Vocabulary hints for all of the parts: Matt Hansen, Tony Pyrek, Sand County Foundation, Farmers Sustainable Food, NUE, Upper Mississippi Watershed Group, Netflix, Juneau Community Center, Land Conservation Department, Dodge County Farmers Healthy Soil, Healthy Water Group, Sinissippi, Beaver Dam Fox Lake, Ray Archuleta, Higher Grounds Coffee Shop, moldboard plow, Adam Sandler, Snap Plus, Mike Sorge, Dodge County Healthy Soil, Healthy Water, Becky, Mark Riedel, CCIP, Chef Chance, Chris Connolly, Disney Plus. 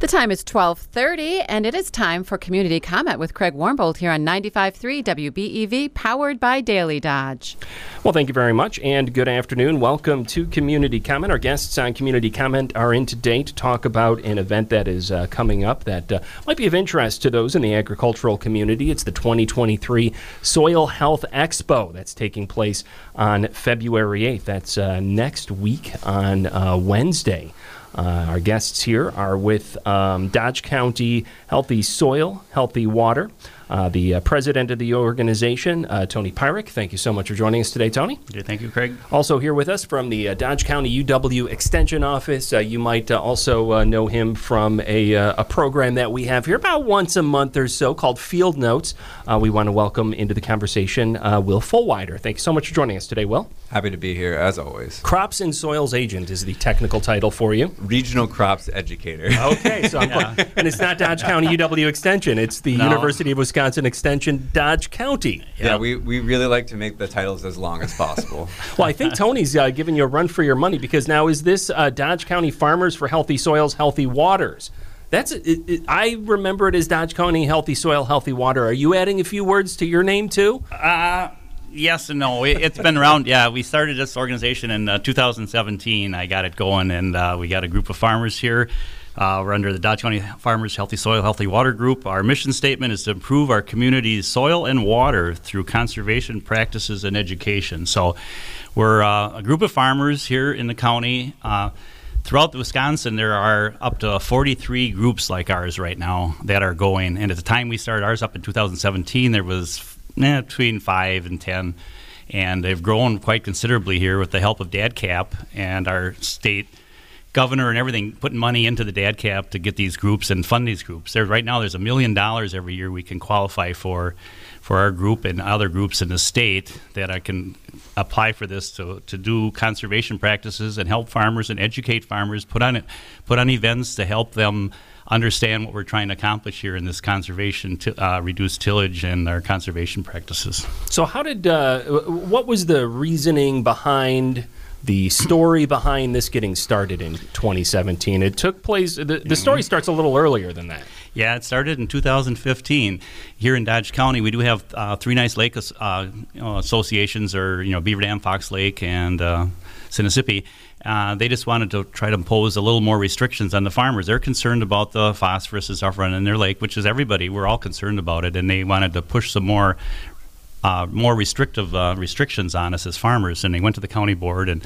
The time is 12:30, and it is time for Community Comment with Craig Warmbold here on 95.3 WBEV, powered by Daily Dodge. Well, thank you very much, and good afternoon. Welcome to Community Comment. Our guests on Community Comment are in today to talk about an event that is coming up that might be of interest to those in the agricultural community. It's the 2023 Soil Health Expo that's taking place on February 8th. That's next week on Wednesday. Our guests here are with Dodge County Healthy Soil, Healthy Water, the president of the organization, Tony Pyrek. Thank you so much for joining us today, Tony. Yeah, thank you, Craig. Also here with us from the Dodge County UW Extension Office. You might also know him from a program that we have here about once a month or so called Field Notes. We want to welcome into the conversation Will Fulwider. Thank you so much for joining us today, Will. Happy to be here, as always. Crops and Soils Agent is the technical title for you. Regional Crops Educator. Okay, so and it's not Dodge County UW Extension. It's the University of Wisconsin Extension, Dodge County. Yeah, we really like to make the titles as long as possible. Well, I think Tony's giving you a run for your money, because now is this Dodge County Farmers for Healthy Soils, Healthy Waters? That's I remember it as Dodge County Healthy Soil, Healthy Water. Are you adding a few words to your name, too? Yes and no. It's been around. Yeah, we started this organization in 2017. I got it going, and we got a group of farmers here. We're under the Dodge County Farmers Healthy Soil, Healthy Water Group. Our mission statement is to improve our community's soil and water through conservation practices and education. So we're a group of farmers here in the county. Throughout Wisconsin, there are up to 43 groups like ours right now that are going. And at the time we started ours up in 2017, there was between 5 and 10. And they've grown quite considerably here with the help of DATCP and our state governor and everything, putting money into the DATCP to get these groups and fund these groups. There, right now, there's $1 million every year we can qualify for our group and other groups in the state that I can apply for this to do conservation practices and help farmers and educate farmers, put on events to help them understand what we're trying to accomplish here in this conservation, reduced tillage and our conservation practices. So how did, what was the reasoning behind the story behind this getting started in 2017? It took place, the story starts a little earlier than that. Yeah, it started in 2015. Here in Dodge County, we do have three nice lake associations, or Beaver Dam, Fox Lake, and Sinissippi. They just wanted to try to impose a little more restrictions on the farmers. They're concerned about the phosphorus and stuff running in their lake, which is everybody. We're all concerned about it, and they wanted to push some more restrictive restrictions on us as farmers, and they went to the county board, and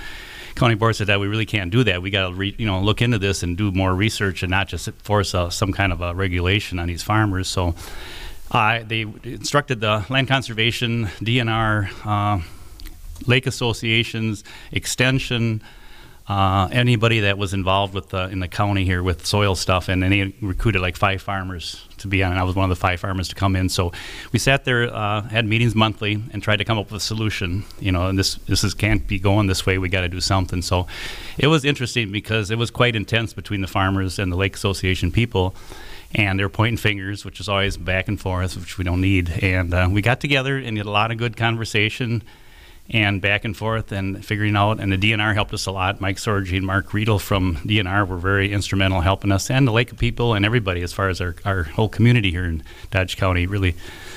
county board said that we really can't do that. We got to look into this and do more research, and not just force some kind of a regulation on these farmers. So they instructed the Land Conservation, DNR, lake associations, Extension, anybody that was involved with in the county here with soil stuff, and then they recruited like 5 farmers to be on, and I was one of the 5 farmers to come in. So we sat there, had meetings monthly, and tried to come up with a solution. And this can't be going this way. We got to do something. So it was interesting because it was quite intense between the farmers and the Lake Association people, and they were pointing fingers, which is always back and forth, which we don't need. And we got together and had a lot of good conversation, and back and forth and figuring out, and the DNR helped us a lot. Mike Sorge and Mark Riedel from DNR were very instrumental helping us, and the lake people and everybody, as far as our whole community here in Dodge County, really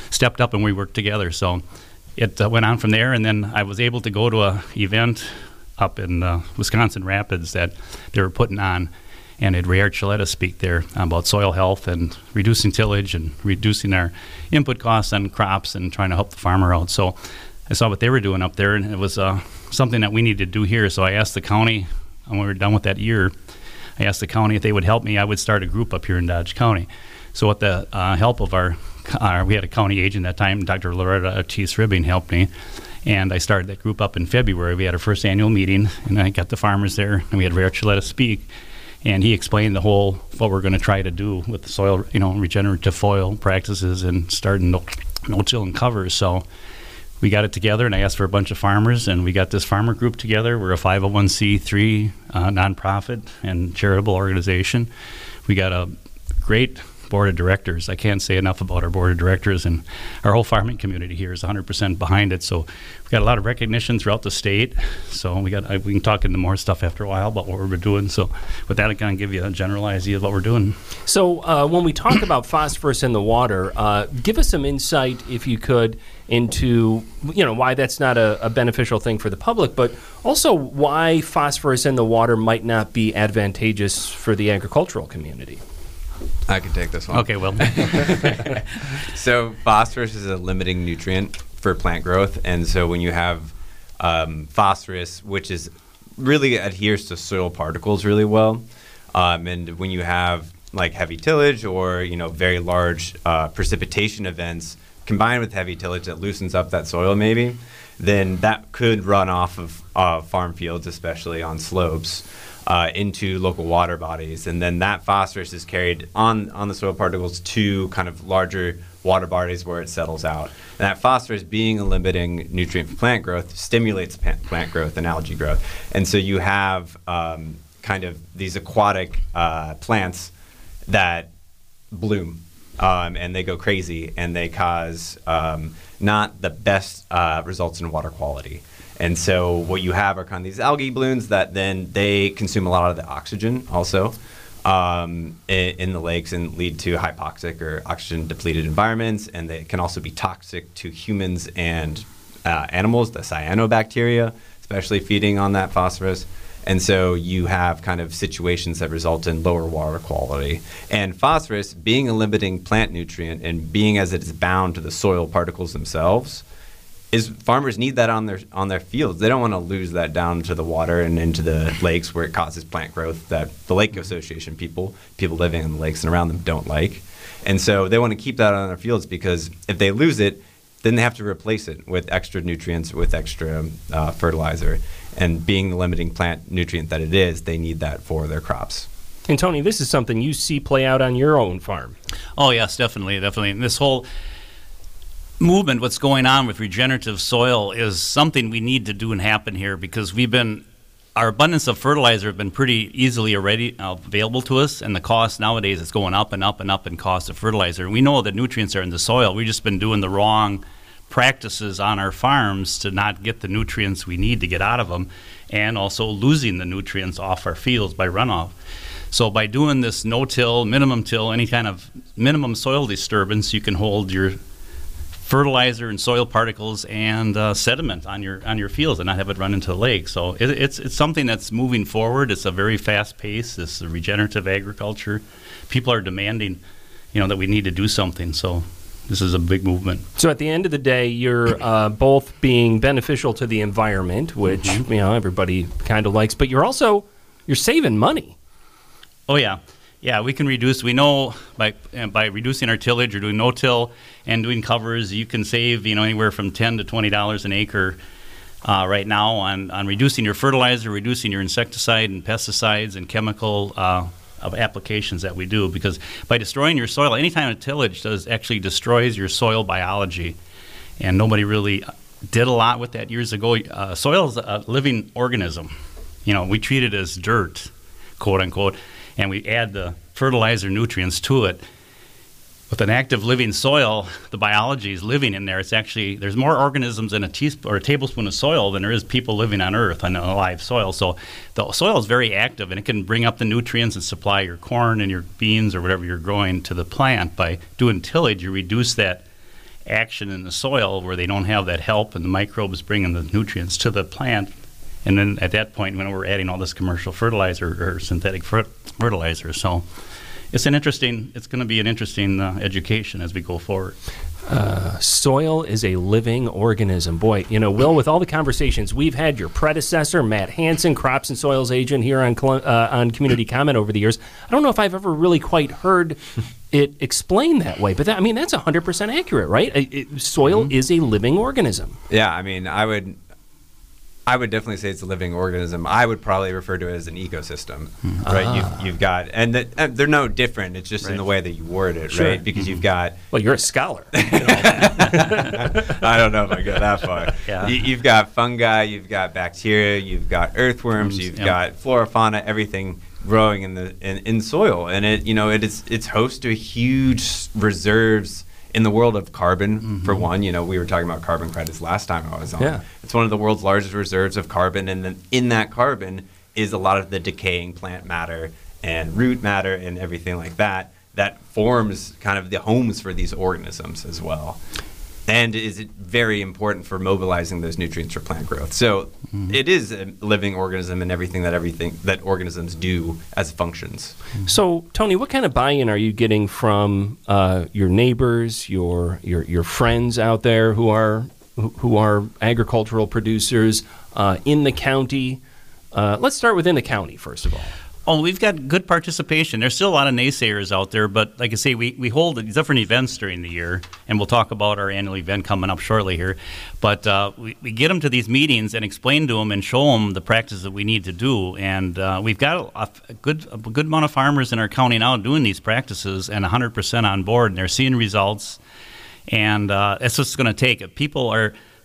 stepped up and we worked together. So it went on from there, and then I was able to go to an event up in Wisconsin Rapids that they were putting on, and had Ray Archuleta speak there about soil health and reducing tillage and reducing our input costs on crops and trying to help the farmer out. So I saw what they were doing up there, and it was something that we needed to do here. So I asked the county, and when we were done with that year, I asked the county if they would help me. I would start a group up here in Dodge County. So with the help of we had a county agent at that time, Dr. Loretta Ortiz Ribbing, helped me, and I started that group up in February. We had our first annual meeting, and I got the farmers there, and we had Ray Archuleta speak, and he explained the whole what we're going to try to do with the soil, regenerative soil practices and starting no-till and covers. So we got it together, and I asked for a bunch of farmers, and we got this farmer group together. We're a 501c3 nonprofit and charitable organization. We got a great board of directors. I can't say enough about our board of directors, and our whole farming community here is 100% behind it. So we've got a lot of recognition throughout the state. So we can talk into more stuff after a while about what we're doing. So with that, I kind of give you a general idea of what we're doing. So when we talk about phosphorus in the water, give us some insight, if you could, into why that's not a beneficial thing for the public, but also why phosphorus in the water might not be advantageous for the agricultural community. I can take this one. Okay, Will. So phosphorus is a limiting nutrient for plant growth, and so when you have phosphorus, which is really adheres to soil particles really well, and when you have like heavy tillage or very large precipitation events combined with heavy tillage that loosens up that soil maybe, then that could run off of farm fields, especially on slopes, into local water bodies. And then that phosphorus is carried on the soil particles to kind of larger water bodies where it settles out. And that phosphorus, being a limiting nutrient for plant growth, stimulates plant growth and algae growth. And so you have kind of these aquatic plants that bloom. And they go crazy, and they cause not the best results in water quality. And so what you have are kind of these algae blooms that then they consume a lot of the oxygen also in the lakes and lead to hypoxic or oxygen-depleted environments, and they can also be toxic to humans and animals, the cyanobacteria, especially feeding on that phosphorus. And so you have kind of situations that result in lower water quality. And phosphorus, being a limiting plant nutrient and being as it is bound to the soil particles themselves, is farmers need that on their fields. They don't want to lose that down to the water and into the lakes where it causes plant growth that the Lake Association people living in the lakes and around them don't like. And so they want to keep that on their fields, because if they lose it, then they have to replace it with extra nutrients, with extra fertilizer. And being the limiting plant nutrient that it is, they need that for their crops. And Tony, this is something you see play out on your own farm. Oh, yes, definitely. And this whole movement, what's going on with regenerative soil, is something we need to do and happen here, because our abundance of fertilizer have been pretty easily already available to us, and the cost nowadays is going up and up and up in cost of fertilizer. We know the nutrients are in the soil. We've just been doing the wrong practices on our farms to not get the nutrients we need to get out of them, and also losing the nutrients off our fields by runoff. So by doing this no-till, minimum till, any kind of minimum soil disturbance, you can hold your fertilizer and soil particles and sediment on your fields and not have it run into the lake. So it's something that's moving forward. It's a very fast pace. This is regenerative agriculture. People are demanding, that we need to do something. So this is a big movement. So at the end of the day, you're both being beneficial to the environment, which everybody kind of likes, but you're saving money. Oh yeah. Yeah, we can reduce. We know by reducing our tillage or doing no-till and doing covers, you can save anywhere from $10 to $20 an acre right now on reducing your fertilizer, reducing your insecticide and pesticides and chemical of applications that we do. Because by destroying your soil, any time a tillage actually destroys your soil biology, and nobody really did a lot with that years ago. Soil is a living organism. We treat it as dirt, quote unquote. And we add the fertilizer nutrients to it. With an active living soil, the biology is living in there. It's actually, there's more organisms in a teaspoon or a tablespoon of soil than there is people living on Earth on a live soil. So the soil is very active, and it can bring up the nutrients and supply your corn and your beans or whatever you're growing to the plant. By doing tillage, you reduce that action in the soil where they don't have that help, and the microbes bringing the nutrients to the plant. And then at that point, when we're adding all this commercial fertilizer or synthetic fertilizer, so it's going to be an interesting education as we go forward. Soil is a living organism. Boy, Will, with all the conversations we've had, your predecessor, Matt Hansen, crops and soils agent here on Community Comment over the years, I don't know if I've ever really quite heard it explained that way, but that's 100% accurate, right? Soil is a living organism. Yeah, I would definitely say it's a living organism. I would probably refer to it as an ecosystem, right? You've got, and they're no different. It's just right in the way that you word it, sure, right? Because you've got... Well, you're a scholar. I don't know if I go that far. Yeah. You've got fungi, you've got bacteria, you've got earthworms, you've got flora, fauna, everything growing in the in soil, and it, you know, it's host to huge reserves in the world of carbon. Mm-hmm. For one, you know, we were talking about carbon credits last time I was on. Yeah. It's one of the world's largest reserves of carbon, and then in that carbon is a lot of the decaying plant matter and root matter and everything like that that forms kind of the homes for these organisms as well, and is very important for mobilizing those nutrients for plant growth. So mm-hmm. it is a living organism, and everything that organisms do as functions. So Tony, what kind of buy-in are you getting from your neighbors, your friends out there who are agricultural producers in the county? Let's start within the county first of all. Oh, we've got good participation. There's still a lot of naysayers out there, but like I say, we hold different events during the year, and we'll talk about our annual event coming up shortly here. But we get them to these meetings and explain to them and show them the practices that we need to do. And we've got a good amount of farmers in our county now doing these practices and 100% on board, and they're seeing results. And that's what it's going to take.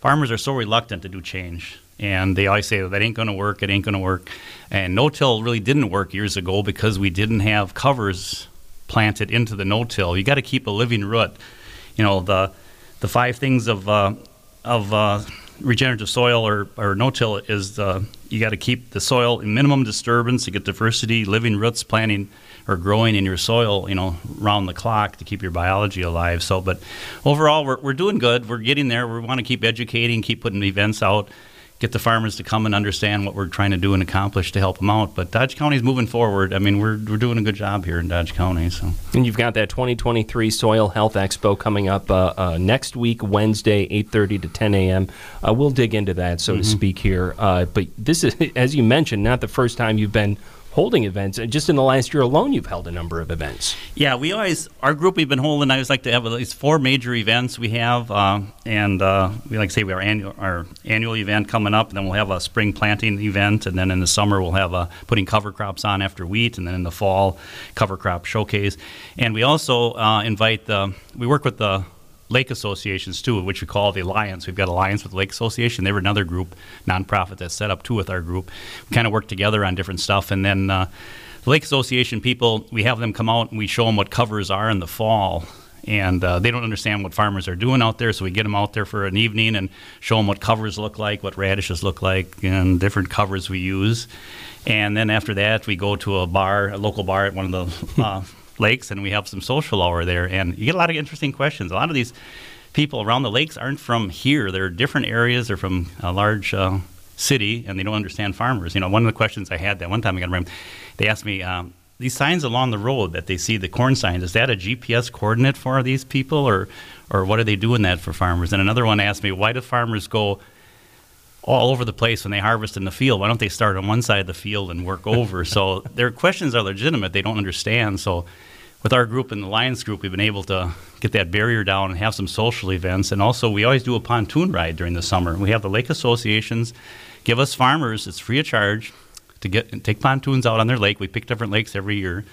Farmers are so reluctant to do change. And they always say, well, that ain't going to work, it ain't going to work. And no-till really didn't work years ago because we didn't have covers planted into the no-till. You got to keep a living root. You know, the five things of regenerative soil or no-till is you got to keep the soil in minimum disturbance to get diversity, living roots planting or growing in your soil, you know, round the clock to keep your biology alive. So, but overall, we're doing good. We're getting there. We want to keep educating, keep putting events out, get the farmers to come and understand what we're trying to do and accomplish to help them out. But Dodge County's moving forward. I mean, we're doing a good job here in Dodge County. So. And you've got that 2023 Soil Health Expo coming up next week, Wednesday, 8:30 to 10 a.m. We'll dig into that, so mm-hmm. to speak, here. But this is, as you mentioned, not the first time you've been holding events. Just in the last year alone, you've held a number of events. Yeah, our group, we've been holding, I always like to have at least four major events we have. We like to say we have our annual event coming up, and then we'll have a spring planting event, and then in the summer we'll have putting cover crops on after wheat, and then in the fall, cover crop showcase. And we also we work with the lake associations too, which we call the Alliance. We've got Alliance with the Lake Association. They were another group, nonprofit, that's set up too with our group. We kind of work together on different stuff, and then the Lake Association people, we have them come out and we show them what covers are in the fall, and they don't understand what farmers are doing out there, so we get them out there for an evening and show them what covers look like, what radishes look like, and different covers we use. And then after that, we go to a local bar at one of the lakes, and we have some social hour there, and you get a lot of interesting questions. A lot of these people around the lakes aren't from here. They're different areas. They're from a large city, and they don't understand farmers. You know, one of the questions I had that one time, I got to remember, they asked me, these signs along the road that they see, the corn signs, is that a GPS coordinate for these people, or what are they doing that for farmers? And another one asked me, why do farmers go all over the place when they harvest in the field? Why don't they start on one side of the field and work over? So their questions are legitimate. They don't understand. So with our group and the Lions group, we've been able to get that barrier down and have some social events. And also, we always do a pontoon ride during the summer. We have the lake associations give us farmers, it's free of charge, to get and take pontoons out on their lake. We pick different lakes every year,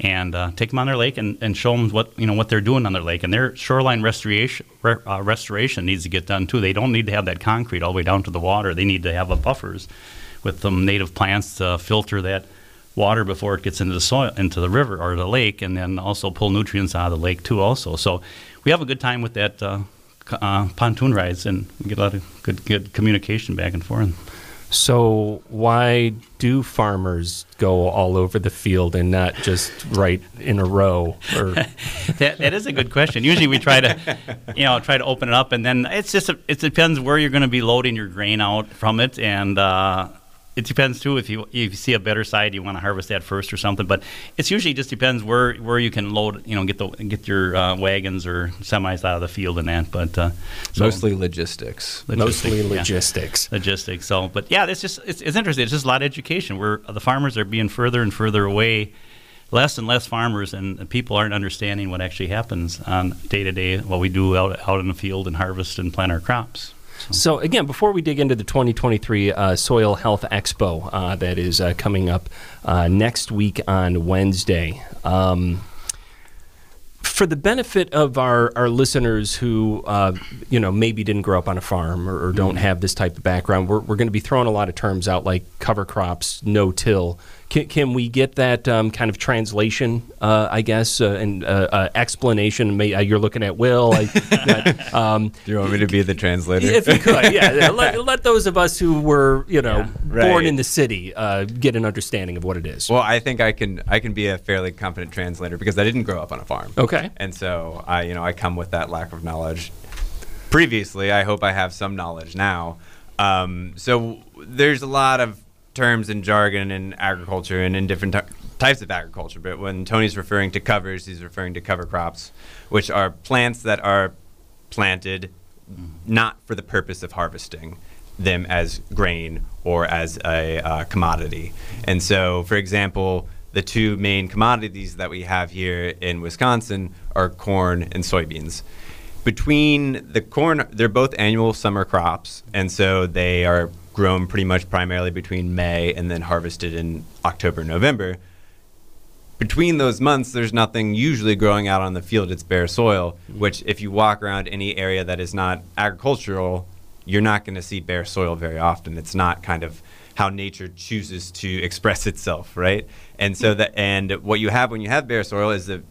and take them on their lake and show them what they're doing on their lake. And their shoreline restoration needs to get done too. They don't need to have that concrete all the way down to the water. They need to have buffers with some native plants to filter that water before it gets into the soil, into the river or the lake, and then also pull nutrients out of the lake too also. So we have a good time with that pontoon rides, and we get a lot of good communication back and forth. So why do farmers go all over the field and not just right in a row? Or that is a good question. Usually we try to open it up, and then it depends where you're going to be loading your grain out from it, and it depends too if you see a better side, you want to harvest that first or something. But it's usually just depends where you can load, get your wagons or semis out of the field and that. But so mostly logistics. Logistics. So, but yeah, it's interesting. It's just a lot of education. Where the farmers are being further and further away, less and less farmers, and people aren't understanding what actually happens on day to day what we do out in the field and harvest and plant our crops. So again, before we dig into the 2023 Soil Health Expo that is coming up next week on Wednesday, for the benefit of our listeners who maybe didn't grow up on a farm or don't have this type of background, we're going to be throwing a lot of terms out like cover crops, no-till. Can we get that kind of translation, I guess, and explanation? You're looking at Will. Do you want me to be the translator? If you could, yeah. Let those of us who were, born in the city get an understanding of what it is. Well, I think I can be a fairly competent translator because I didn't grow up on a farm. Okay. And so I come with that lack of knowledge. Previously, I hope I have some knowledge now. So there's a lot of terms and jargon in agriculture and in different types of agriculture, but when Tony's referring to covers, he's referring to cover crops, which are plants that are planted not for the purpose of harvesting them as grain or as a commodity. And so, for example, the two main commodities that we have here in Wisconsin are corn and soybeans. Between the corn, they're both annual summer crops, and so they are grown pretty much primarily between May and then harvested in October, November. Between those months, there's nothing usually growing out on the field. It's bare soil, which if you walk around any area that is not agricultural, you're not going to see bare soil very often. It's not kind of how nature chooses to express itself, right? And so what you have when you have bare soil is the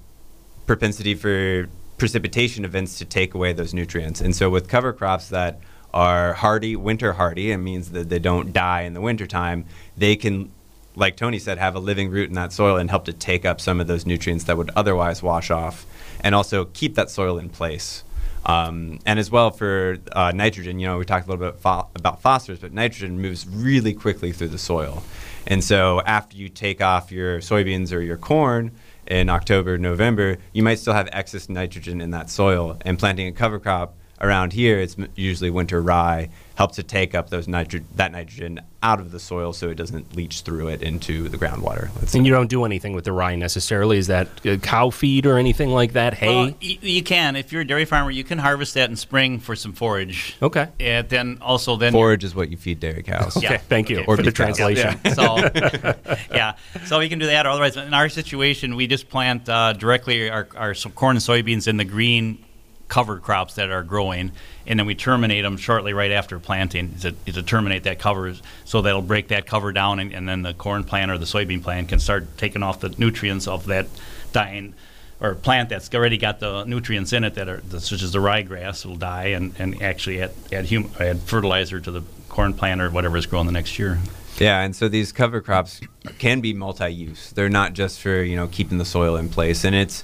propensity for precipitation events to take away those nutrients. And so with cover crops that are hardy, winter hardy, it means that they don't die in the wintertime, they can, like Tony said, have a living root in that soil and help to take up some of those nutrients that would otherwise wash off, and also keep that soil in place. And as well for nitrogen, we talked a little bit about phosphorus, but nitrogen moves really quickly through the soil. And so after you take off your soybeans or your corn in October, November, you might still have excess nitrogen in that soil, and planting a cover crop around here, it's usually winter rye, helps to take up those that nitrogen out of the soil so it doesn't leach through it into the groundwater. And you don't do anything with the rye necessarily? Is that cow feed or anything like that, hay? Well, you can. If you're a dairy farmer, you can harvest that in spring for some forage. Okay. And then also then... Forage is what you feed dairy cows. Okay, yeah. Thank you for the translation. Yeah. So we can do that. Otherwise, in our situation, we just plant directly our corn and soybeans in the green cover crops that are growing, and then we terminate them shortly right after planting to terminate that cover, so that'll break that cover down, and then the corn plant or the soybean plant can start taking off the nutrients of that dying or plant that's already got the nutrients in it such as the ryegrass will die and actually add fertilizer to the corn plant or whatever is growing the next year. Yeah, and so these cover crops can be multi-use. They're not just for, keeping the soil in place. And it's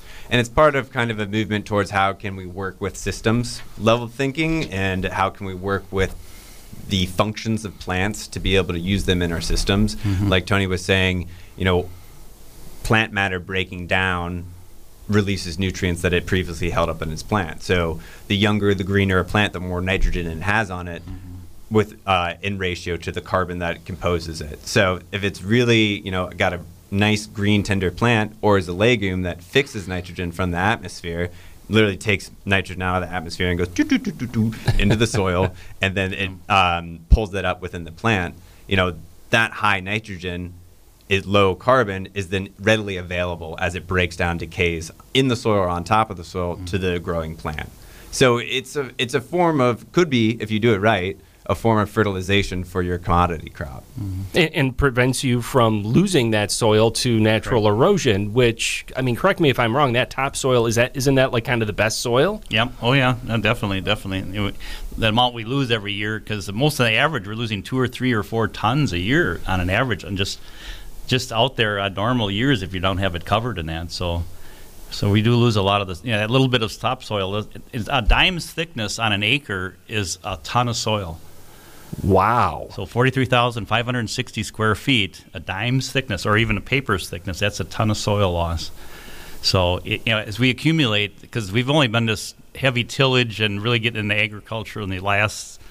part of kind of a movement towards how can we work with systems level thinking, and how can we work with the functions of plants to be able to use them in our systems. Mm-hmm. Like Tony was saying, plant matter breaking down releases nutrients that it previously held up in its plant. So the younger, the greener a plant, the more nitrogen it has on it. Mm-hmm. With in ratio to the carbon that composes it. So if it's really got a nice green tender plant, or is a legume that fixes nitrogen from the atmosphere, literally takes nitrogen out of the atmosphere and goes into the soil, and then it pulls that up within the plant. That high nitrogen is low carbon is then readily available as it breaks down, decays in the soil or on top of the soil to the growing plant. So it's a form of, could be, if you do it right, a form of fertilization for your commodity crop. Mm-hmm. And prevents you from losing that soil to natural erosion, which, correct me if I'm wrong, that topsoil, isn't that like kind of the best soil? Yeah. Oh, yeah. No, definitely. The amount we lose every year, because most of the average, we're losing 2 or 3 or 4 tons a year on an average, and just out there on normal years if you don't have it covered in that. So we do lose a lot of this. That little bit of topsoil, a dime's thickness on an acre is a ton of soil. Wow. So 43,560 square feet, a dime's thickness, or even a paper's thickness, that's a ton of soil loss. So as we accumulate, because we've only been this heavy tillage and really getting into agriculture in the last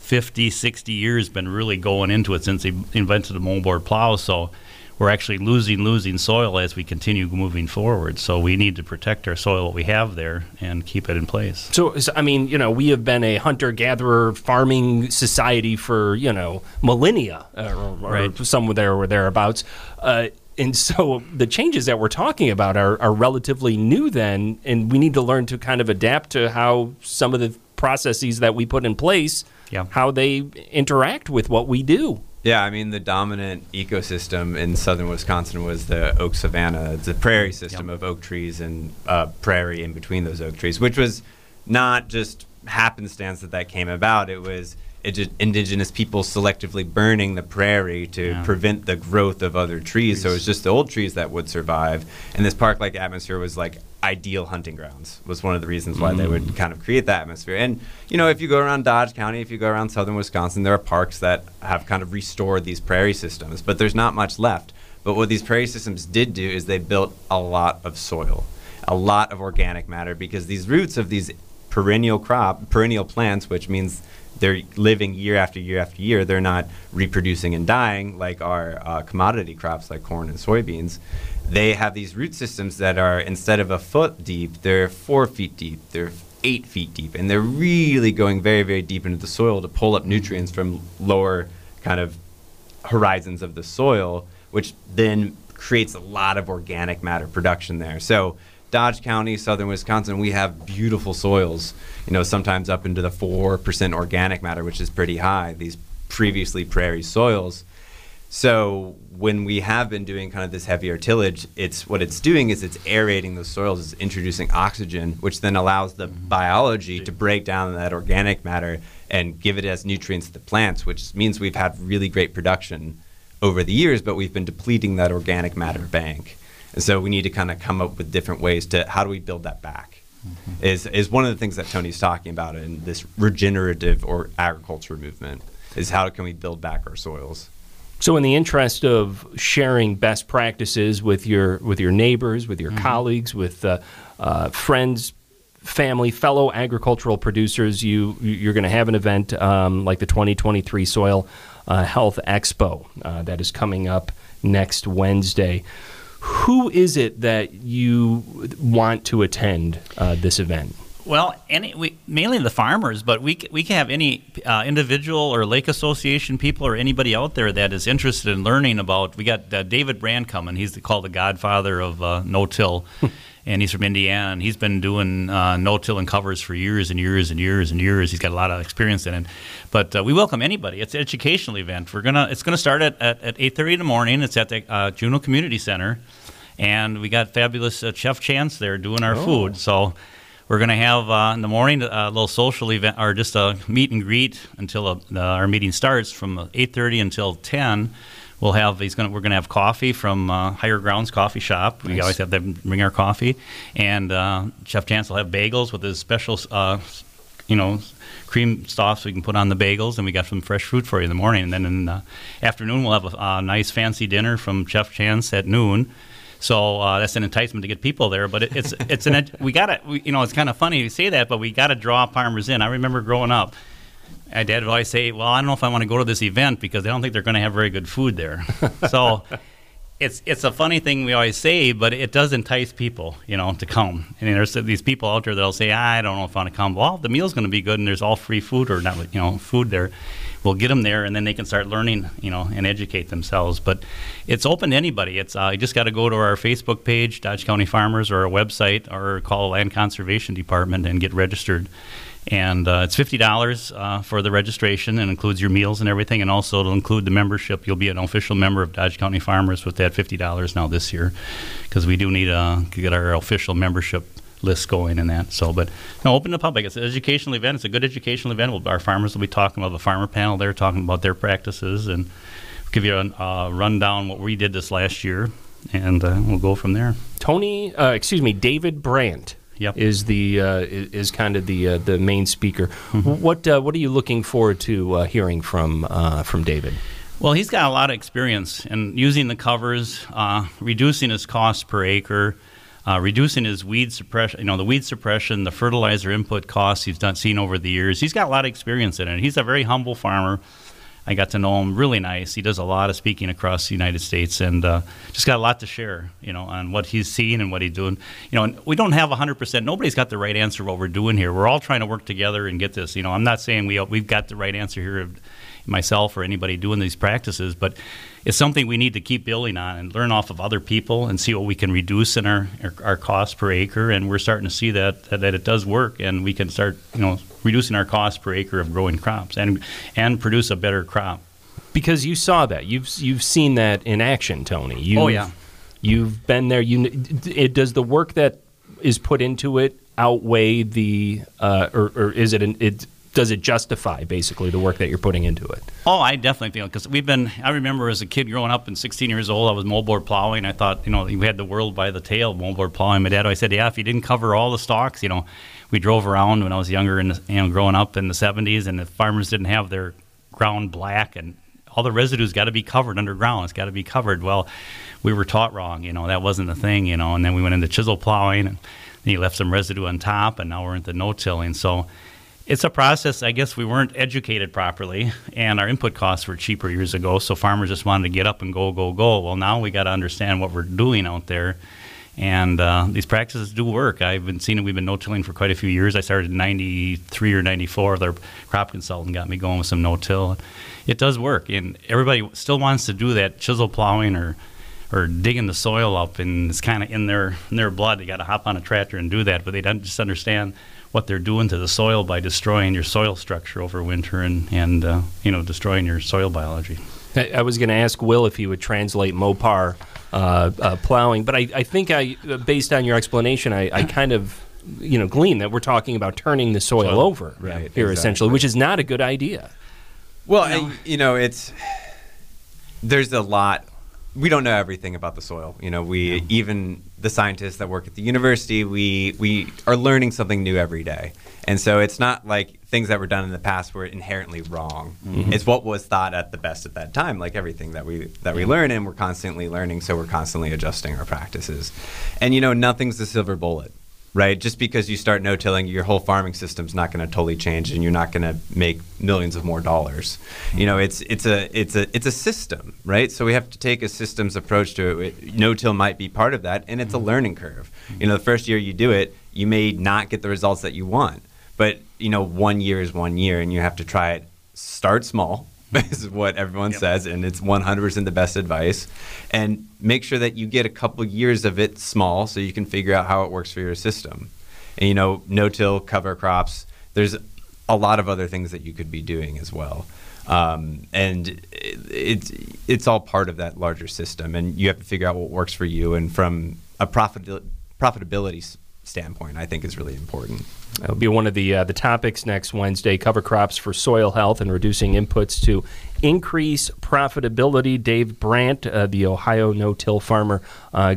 50, 60 years, been really going into it since they invented the moldboard plow. So we're actually losing soil as we continue moving forward. So we need to protect our soil, what we have there, and keep it in place. So we have been a hunter-gatherer farming society for, millennia, or somewhere there or thereabouts. And so the changes that we're talking about are relatively new then, and we need to learn to kind of adapt to how some of the processes that we put in place, how they interact with what we do. Yeah, I mean, the dominant ecosystem in southern Wisconsin was the oak savanna, the prairie system of oak trees and prairie in between those oak trees, which was not just happenstance that that came about. It was indigenous people selectively burning the prairie to prevent the growth of other trees. So it was just the old trees that would survive. And this park-like atmosphere was like ideal hunting grounds, was one of the reasons why they would kind of create that atmosphere. And, you know, if you go around Dodge County, if you go around southern Wisconsin, there are parks that have kind of restored these prairie systems, but there's not much left. But what these prairie systems did do is they built a lot of soil, a lot of organic matter, because these roots of these perennial plants, which means they're living year after year after year, they're not reproducing and dying like our commodity crops like corn and soybeans. They have these root systems that are, instead of a foot deep, they're 4 feet deep, they're 8 feet deep, and they're really going very, very deep into the soil to pull up nutrients from lower kind of horizons of the soil, which then creates a lot of organic matter production there. So Dodge County, southern Wisconsin, we have beautiful soils, you know, sometimes up into the 4% organic matter, which is pretty high, these previously prairie soils. So when we have been doing kind of this heavier tillage, it's what it's doing is it's aerating those soils, it's introducing oxygen, which then allows the biology to break down that organic matter and give it as nutrients to the plants, which means we've had really great production over the years, but we've been depleting that organic matter bank. And so we need to kind of come up with different ways to, how do we build that back? Is one of the things that Tony's talking about in this regenerative or agriculture movement, is how can we build back our soils? So in the interest of sharing best practices with your neighbors, with your colleagues, with friends, family, fellow agricultural producers, you're going to have an event like the 2023 Soil Health Expo that is coming up next Wednesday. Who is it that you want to attend this event? Well, mainly the farmers, but we can have any individual or lake association people or anybody out there that is interested in learning about. We got David Brandt coming. He's called the godfather of no-till, and he's from Indiana, and he's been doing no-till and covers for years and years and years and years. He's got a lot of experience in it. But we welcome anybody. It's an educational event. It's going to start at 8:30 in the morning. It's at the Juneau Community Center, and we got fabulous Chef Chance there doing our food. So we're going to have in the morning a little social event, or just a meet and greet until our meeting starts from 8:30 until 10. We're going to have coffee from Higher Grounds Coffee Shop. We always have them bring our coffee, and Chef Chance will have bagels with his special, cream stuff so we can put on the bagels, and we got some fresh fruit for you in the morning. And then in the afternoon, we'll have a nice fancy dinner from Chef Chance at noon. So that's an enticement to get people there, but it's kind of funny to say that, but we gotta draw farmers in. I remember growing up, my dad would always say, "Well, I don't know if I want to go to this event because I don't think they're going to have very good food there." So it's a funny thing we always say, but it does entice people, to come. And there's these people out there that'll say, "I don't know if I want to come." Well, the meal's going to be good, and there's all free food or not, food there. We'll get them there, and then they can start learning, and educate themselves. But it's open to anybody. It's you just got to go to our Facebook page, Dodge County Farmers, or our website, or call the Land Conservation Department and get registered. And it's $50 for the registration, and includes your meals and everything, and also it'll include the membership. You'll be an official member of Dodge County Farmers with that $50 now this year, because we do need to get our official membership list going and that. So, but no, open to the public. It's an educational event. It's a good educational event. Our farmers will be talking about the farmer panel there, talking about their practices, and we'll give you a rundown what we did this last year, and we'll go from there. David Brandt. Yep. is kind of the main speaker. Mm-hmm. What are you looking forward to hearing from David? Well, he's got a lot of experience in using the covers, reducing his cost per acre. Reducing his weed suppression, the weed suppression, the fertilizer input costs he's seen over the years. He's got a lot of experience in it. He's a very humble farmer. I got to know him, really nice. He does a lot of speaking across the United States, and just got a lot to share, on what he's seen and what he's doing. And we don't have 100%. Nobody's got the right answer what we're doing here. We're all trying to work together and get this. I'm not saying we've got the right answer here, myself or anybody doing these practices, but it's something we need to keep building on and learn off of other people and see what we can reduce in our cost per acre. And we're starting to see that it does work, and we can start reducing our cost per acre of growing crops and produce a better crop. because you saw that. You've seen that in action, Tony. Oh yeah. You've been there. Does the work that is put into it outweigh the or is it does it justify basically the work that you're putting into it? Oh, I definitely think, because I remember as a kid growing up and 16 years old, I was moldboard plowing. I thought, we had the world by the tail moldboard plowing. My dad always said, if you didn't cover all the stalks, we drove around when I was younger and growing up in the 70s, and the farmers didn't have their ground black, and all the residue's got to be covered underground. It's got to be covered. Well, we were taught wrong, that wasn't the thing, and then we went into chisel plowing, and then you left some residue on top, and now we're into no-tilling, so... It's a process. I guess we weren't educated properly, and our input costs were cheaper years ago, so farmers just wanted to get up and go. Well, now we got to understand what we're doing out there, and these practices do work. I've been seeing it. We've been no-tilling for quite a few years. I started in 93 or 94. Their crop consultant got me going with some no-till. It does work, and everybody still wants to do that chisel plowing or digging the soil up, and it's kind of in their blood. They got to hop on a tractor and do that, but they don't just understand what they're doing to the soil by destroying your soil structure over winter and destroying your soil biology. I was going to ask Will if he would translate Mopar plowing, but I think based on your explanation, I kind of glean that we're talking about turning the soil over right, here, exactly. Essentially, which is not a good idea. Well, there's a lot. We don't know everything about the soil. Even the scientists that work at the university, we are learning something new every day. And so it's not like things that were done in the past were inherently wrong. Mm-hmm. It's what was thought at the best at that time, like everything that we learn, and we're constantly learning, so we're constantly adjusting our practices. And nothing's the silver bullet, right? Just because you start no-tilling, your whole farming system's not going to totally change, and you're not going to make millions of more dollars. It's a system, right? So we have to take a systems approach to it. No-till might be part of that, and it's a learning curve. The first year you do it, you may not get the results that you want, but 1 year is 1 year, and you have to try it. Start small. Is what everyone says, and it's 100% the best advice. And make sure that you get a couple years of it small so you can figure out how it works for your system. And no-till, cover crops, there's a lot of other things that you could be doing as well. And it's all part of that larger system, and you have to figure out what works for you. And from a profitability standpoint, I think is really important. That will be one of the topics next Wednesday, cover crops for soil health and reducing inputs to increase profitability. Dave Brandt, the Ohio no-till farmer,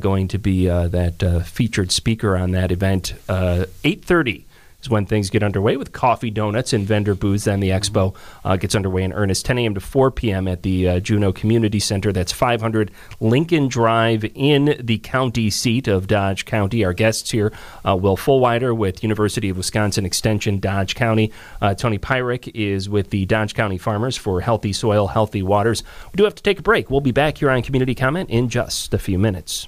going to be that featured speaker on that event. 8:30 is when things get underway with coffee, donuts, and vendor booths. Then the expo gets underway in earnest, 10 a.m. to 4 p.m. at the Juneau Community Center. That's 500 Lincoln Drive in the county seat of Dodge County. Our guests here, Will Fulwider with University of Wisconsin Extension, Dodge County. Tony Pyrek is with the Dodge County Farmers for Healthy Soil, Healthy Waters. We do have to take a break. We'll be back here on Community Comment in just a few minutes.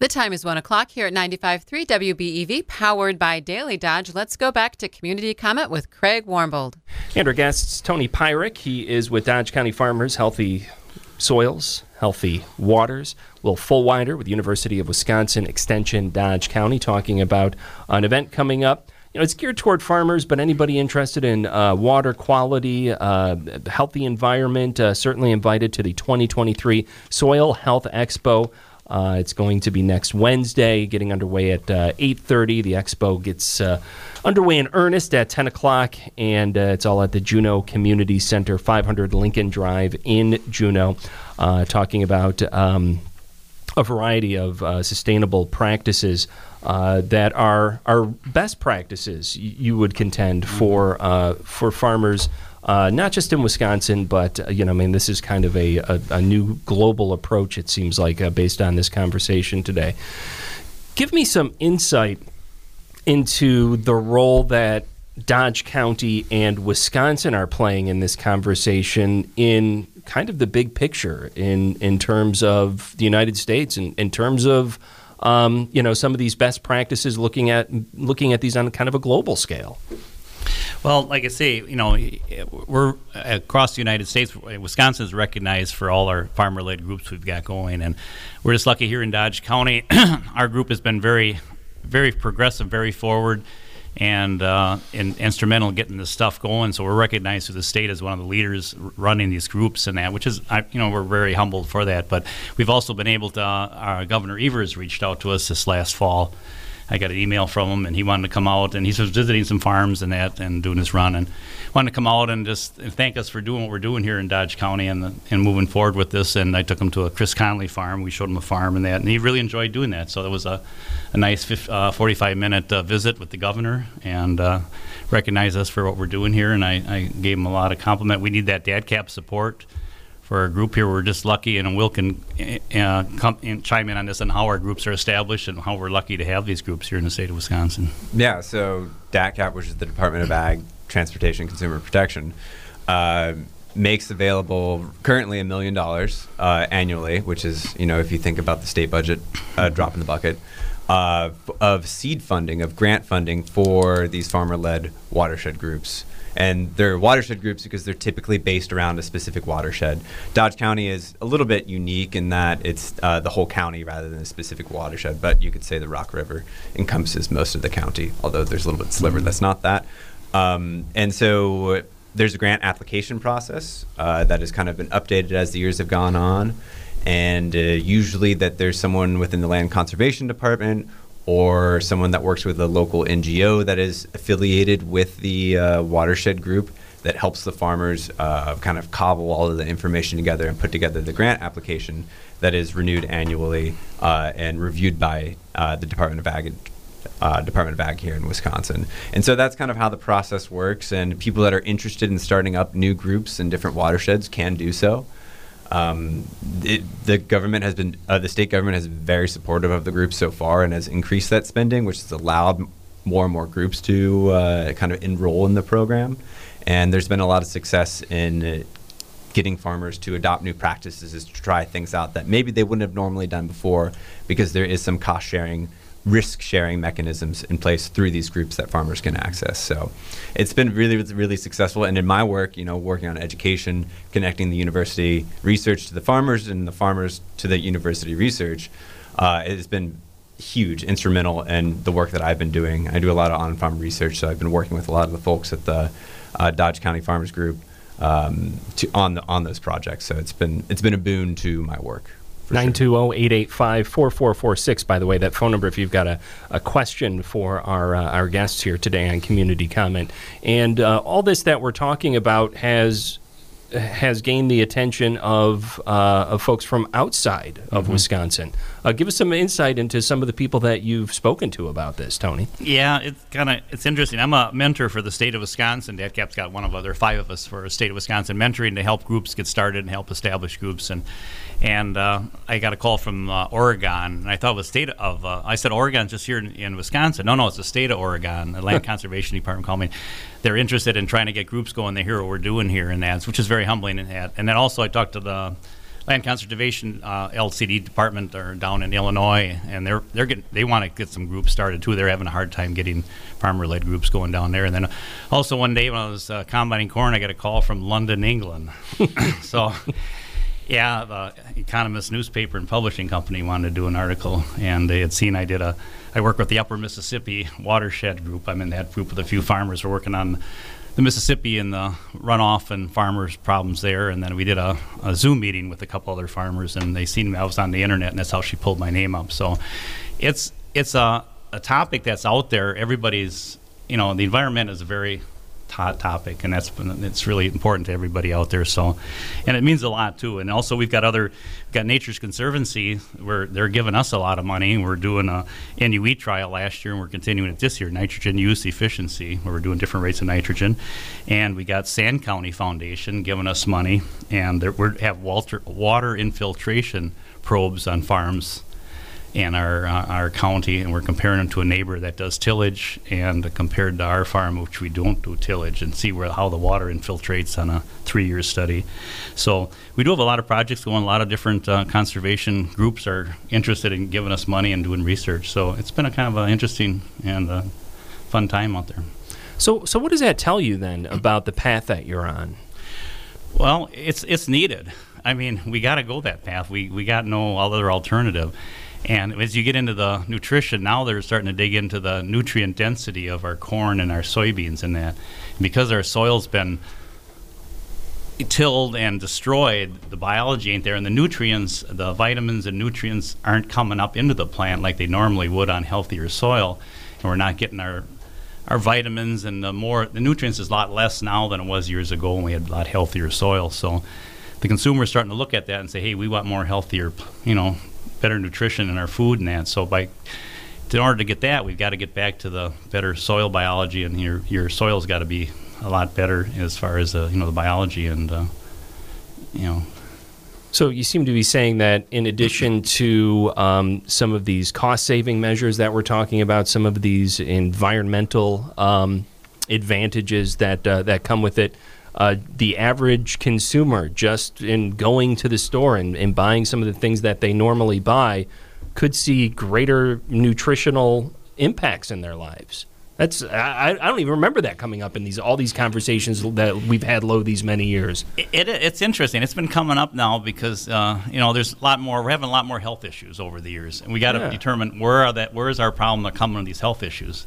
The time is 1 o'clock here at 95.3 WBEV, powered by Daily Dodge. Let's go back to Community Comment with Craig Warmbold. And our guests, Tony Pyrek. He is with Dodge County Farmers, Healthy Soils, Healthy Waters. Will Fulwider with University of Wisconsin Extension, Dodge County, talking about an event coming up. It's geared toward farmers, but anybody interested in water quality, healthy environment, certainly invited to the 2023 Soil Health Expo. It's going to be next Wednesday, getting underway at 8:30. The expo gets underway in earnest at 10 o'clock, and it's all at the Juneau Community Center, 500 Lincoln Drive in Juneau, talking about a variety of sustainable practices that are best practices, you would contend, for farmers. Not just in Wisconsin, but, this is kind of a new global approach, it seems like, based on this conversation today. Give me some insight into the role that Dodge County and Wisconsin are playing in this conversation in kind of the big picture in terms of the United States, in terms of, some of these best practices, looking at these on kind of a global scale. Well, like I say, we're across the United States. Wisconsin is recognized for all our farmer-led groups we've got going, and we're just lucky here in Dodge County. Our group has been very, very progressive, very forward. and instrumental in getting this stuff going. So we're recognized through the state as one of the leaders running these groups and that, which is, you know, we're very humbled for that. But we've also been able to, our Governor Evers reached out to us this last fall. I got an email from him, and he wanted to come out, and he was visiting some farms and that and doing his run, and wanted to come out and just thank us for doing what we're doing here in Dodge County and moving forward with this. And I took him to a Chris Connolly farm. We showed him a farm and that, and he really enjoyed doing that. So it was a nice 45-minute visit with the governor, and recognized us for what we're doing here, and I gave him a lot of compliment. We need that DATCP support for our group here. We're just lucky, and Will can come and chime in on this and how our groups are established and how we're lucky to have these groups here in the state of Wisconsin. Yeah, so DATCP, which is the Department of Ag, Transportation, Consumer Protection, makes available currently $1 million annually, which is, you know, if you think about the state budget, a drop in the bucket, of seed funding, of grant funding for these farmer-led watershed groups. And they're watershed groups because they're typically based around a specific watershed. Dodge County is a little bit unique in that it's the whole county rather than a specific watershed, but you could say the Rock River encompasses most of the county, although there's a little bit sliver that's not that. And so there's a grant application process that has kind of been updated as the years have gone on, and usually that there's someone within the Land Conservation Department or someone that works with a local NGO that is affiliated with the watershed group that helps the farmers kind of cobble all of the information together and put together the grant application that is renewed annually and reviewed by the Department of Ag here in Wisconsin. And so that's kind of how the process works, and people that are interested in starting up new groups in different watersheds can do so. The state government has been very supportive of the groups so far and has increased that spending, which has allowed more and more groups to kind of enroll in the program. And there's been a lot of success in getting farmers to adopt new practices, is to try things out that maybe they wouldn't have normally done before, because there is some cost sharing, risk sharing mechanisms in place through these groups that farmers can access. So it's been really, really successful. And in my work, you know, working on education, connecting the university research to the farmers and the farmers to the university research, it has been huge, instrumental in the work that I've been doing. I do a lot of on-farm research, so I've been working with a lot of the folks at the Dodge County Farmers Group on those projects. So it's been a boon to my work. 920-885-4446, by the way, that phone number if you've got a question for our guests here today on Community Comment. And all this that we're talking about has gained the attention of folks from outside of Wisconsin. Give us some insight into some of the people that you've spoken to about this, Tony. Yeah, it's interesting. I'm a mentor for the state of Wisconsin. DATCP's got there are 5 of us for the state of Wisconsin mentoring to help groups get started and help establish groups. And I got a call from Oregon, and I thought it was state of. I said Oregon's just here in Wisconsin. No, it's the state of Oregon. The Land Conservation Department called me. They're interested in trying to get groups going. They hear what we're doing here, and that, which is very humbling. And that, and then also I talked to the Land Conservation LCD department are down in Illinois, and they want to get some groups started too. They're having a hard time getting farmer-led groups going down there. And then also one day when I was combining corn, I got a call from London, England. So. Yeah, the Economist newspaper and publishing company wanted to do an article, and they had seen I work with the Upper Mississippi Watershed Group. I'm in that group with a few farmers. We're working on the Mississippi and the runoff and farmers' problems there, and then we did a Zoom meeting with a couple other farmers, and they seen me. I was on the internet, and that's how she pulled my name up. So it's a topic that's out there. Everybody's, you know, the environment is a very hot topic, and it's really important to everybody out there. So, and it means a lot too. And also we've got Nature's Conservancy, where they're giving us a lot of money. We're doing a NUE trial last year, and we're continuing it this year, nitrogen use efficiency, where we're doing different rates of nitrogen. And we got Sand County Foundation giving us money, and we have water infiltration probes on farms in our county, and we're comparing them to a neighbor that does tillage, and compared to our farm, which we don't do tillage, and see how the water infiltrates on a 3-year study. So we do have a lot of projects going. A lot of different conservation groups are interested in giving us money and doing research. So it's been a kind of an interesting and fun time out there. So what does that tell you then about the path that you're on? Well, it's needed. I mean, we got to go that path. We got no other alternative. And as you get into the nutrition, now they're starting to dig into the nutrient density of our corn and our soybeans in that. And because our soil's been tilled and destroyed, the biology ain't there, and the nutrients, the vitamins and nutrients aren't coming up into the plant like they normally would on healthier soil, and we're not getting our vitamins and the nutrients is a lot less now than it was years ago when we had a lot healthier soil. So the consumer's starting to look at that and say, hey, we want more healthier, better nutrition in our food and that. So in order to get that, we've got to get back to the better soil biology, and your soil's got to be a lot better as far as the biology and So you seem to be saying that in addition to some of these cost-saving measures that we're talking about, some of these environmental advantages that come with it, the average consumer just in going to the store and buying some of the things that they normally buy could see greater nutritional impacts in their lives. That's I don't even remember that coming up in all these conversations that we've had these many years. It's interesting. It's been coming up now because there's a lot more. We're having a lot more health issues over the years, and we got to determine where is our problem that comes from these health issues,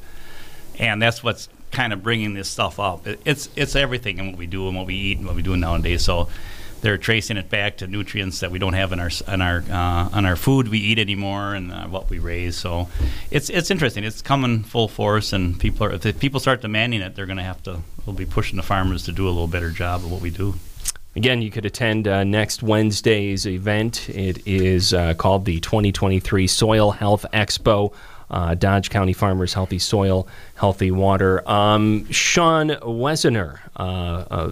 and that's what's kind of bringing this stuff up. It's everything in what we do and what we eat and what we do nowadays. So they're tracing it back to nutrients that we don't have in our food we eat anymore and what we raise. So it's interesting. It's coming full force, and if people start demanding it, they're going to we'll be pushing the farmers to do a little better job of what we do. Again, you could attend next Wednesday's event. It is called the 2023 Soil Health Expo. Dodge County Farmers Healthy Soil, Healthy Water. Sean Wesener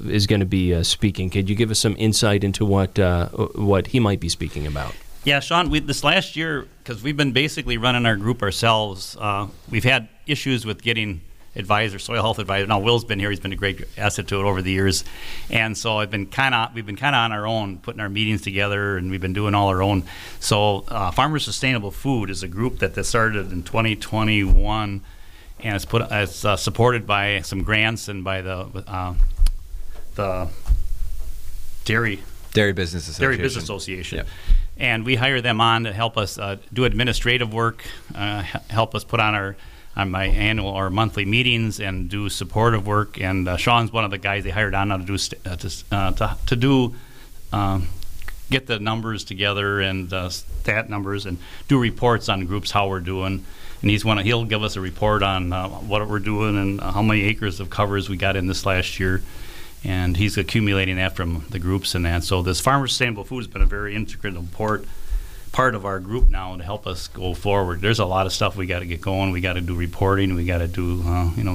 is going to be speaking. Could you give us some insight into what he might be speaking about? Yeah, Sean, this last year, because we've been basically running our group ourselves, we've had issues with getting soil health advisor. Now, Will's been here. He's been a great asset to it over the years. And so we've been kind of on our own, putting our meetings together, and we've been doing all our own. So Farmers Sustainable Food is a group that started in 2021, and it's supported by some grants and by the Dairy Business Association. Yep. And we hire them on to help us do administrative work, help us put on my annual or monthly meetings and do supportive work, and Sean's one of the guys they hired on now to get the numbers together and stat numbers and do reports on groups how we're doing. And he'll give us a report on what we're doing and how many acres of covers we got in this last year, and he's accumulating that from the groups and that. So this Farmer Sustainable Food has been a very integral part of our group now to help us go forward. There's a lot of stuff we got to get going. We got to do reporting. We got to do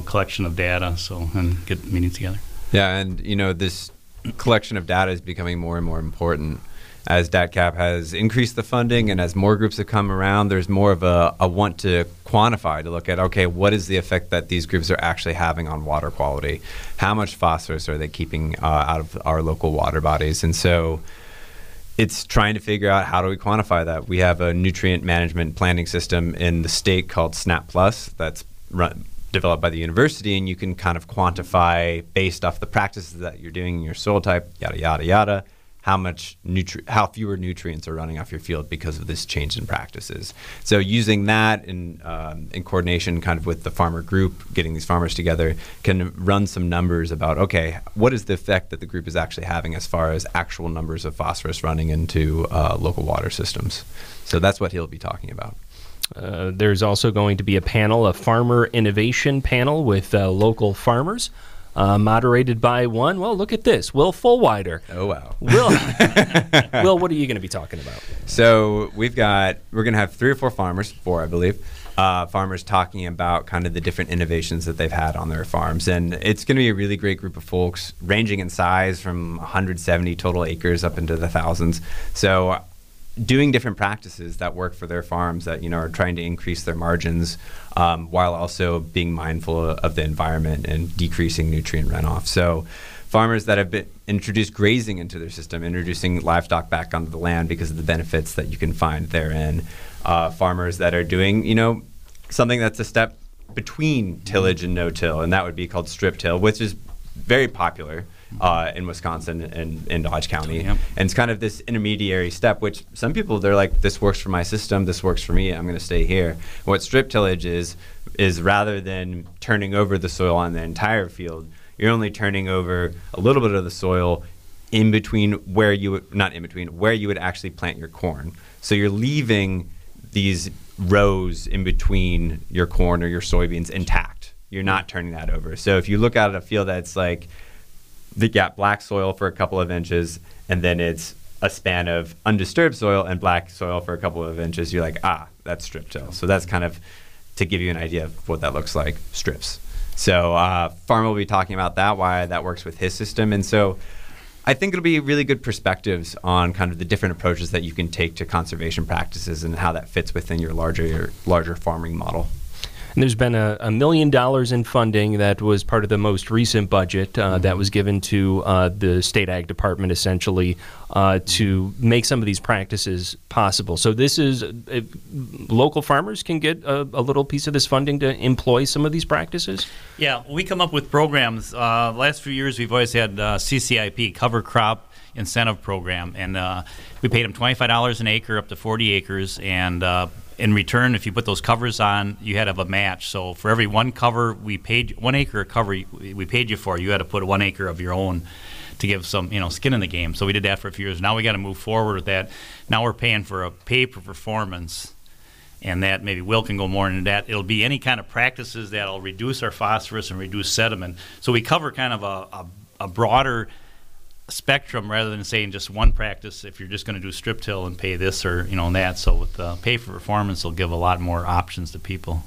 collection of data. So and get meetings together. Yeah, and this collection of data is becoming more and more important as DATCP has increased the funding and as more groups have come around. There's more of a want to quantify, to look at what is the effect that these groups are actually having on water quality? How much phosphorus are they keeping out of our local water bodies? And so, it's trying to figure out how do we quantify that. We have a nutrient management planning system in the state called Snap Plus that's developed by the university, and you can kind of quantify based off the practices that you're doing in your soil type, yada, yada, yada, how fewer nutrients are running off your field because of this change in practices. So using that in coordination kind of with the farmer group, getting these farmers together, can run some numbers about, what is the effect that the group is actually having as far as actual numbers of phosphorus running into local water systems. So that's what he'll be talking about. There's also going to be a farmer innovation panel with local farmers. Moderated by one. Well, look at this, Will Fulwider. Oh, wow. Will, what are you going to be talking about? So we're going to have three or four farmers, four, I believe, farmers talking about kind of the different innovations that they've had on their farms. And it's going to be a really great group of folks, ranging in size from 170 total acres up into the thousands. So doing different practices that work for their farms that are trying to increase their margins while also being mindful of the environment and decreasing nutrient runoff. So farmers that have introduced grazing into their system, introducing livestock back onto the land because of the benefits that you can find therein. Farmers that are doing something that's a step between tillage and no-till, and that would be called strip till, which is very popular. in Wisconsin and Dodge County. Yep. And it's kind of this intermediary step, which some people, they're like, this works for my system, this works for me, I'm going to stay here. What strip tillage is rather than turning over the soil on the entire field, you're only turning over a little bit of the soil in between where you would, not in between, where you would actually plant your corn. So you're leaving these rows in between your corn or your soybeans intact. You're not turning that over. So if you look out at a field that's like, they got black soil for a couple of inches, and then it's a span of undisturbed soil and black soil for a couple of inches, you're like, ah, that's strip till. So that's kind of to give you an idea of what that looks like, strips. So Farmer will be talking about that, why that works with his system. And so I think it'll be really good perspectives on kind of the different approaches that you can take to conservation practices and how that fits within your larger farming model. And there's been $1 million in funding that was part of the most recent budget that was given to the state ag department, essentially, to make some of these practices possible. So this is, local farmers can get a little piece of this funding to employ some of these practices? Yeah, we come up with programs. Last few years, we've always had CCIP, Cover Crop Incentive Program, and we paid them $25 an acre up to 40 acres, and in return, if you put those covers on, you had to have a match. So for every one cover we paid, 1 acre of cover we paid you for, you had to put 1 acre of your own to give some, skin in the game. So we did that for a few years. Now we got to move forward with that. Now we're paying for a pay per performance, and that maybe Will can go more into that. It'll be any kind of practices that'll reduce our phosphorus and reduce sediment. So we cover kind of a broader spectrum rather than saying just one practice if you're just going to do strip till and pay this or and that. So with the pay for performance, they'll give a lot more options to people.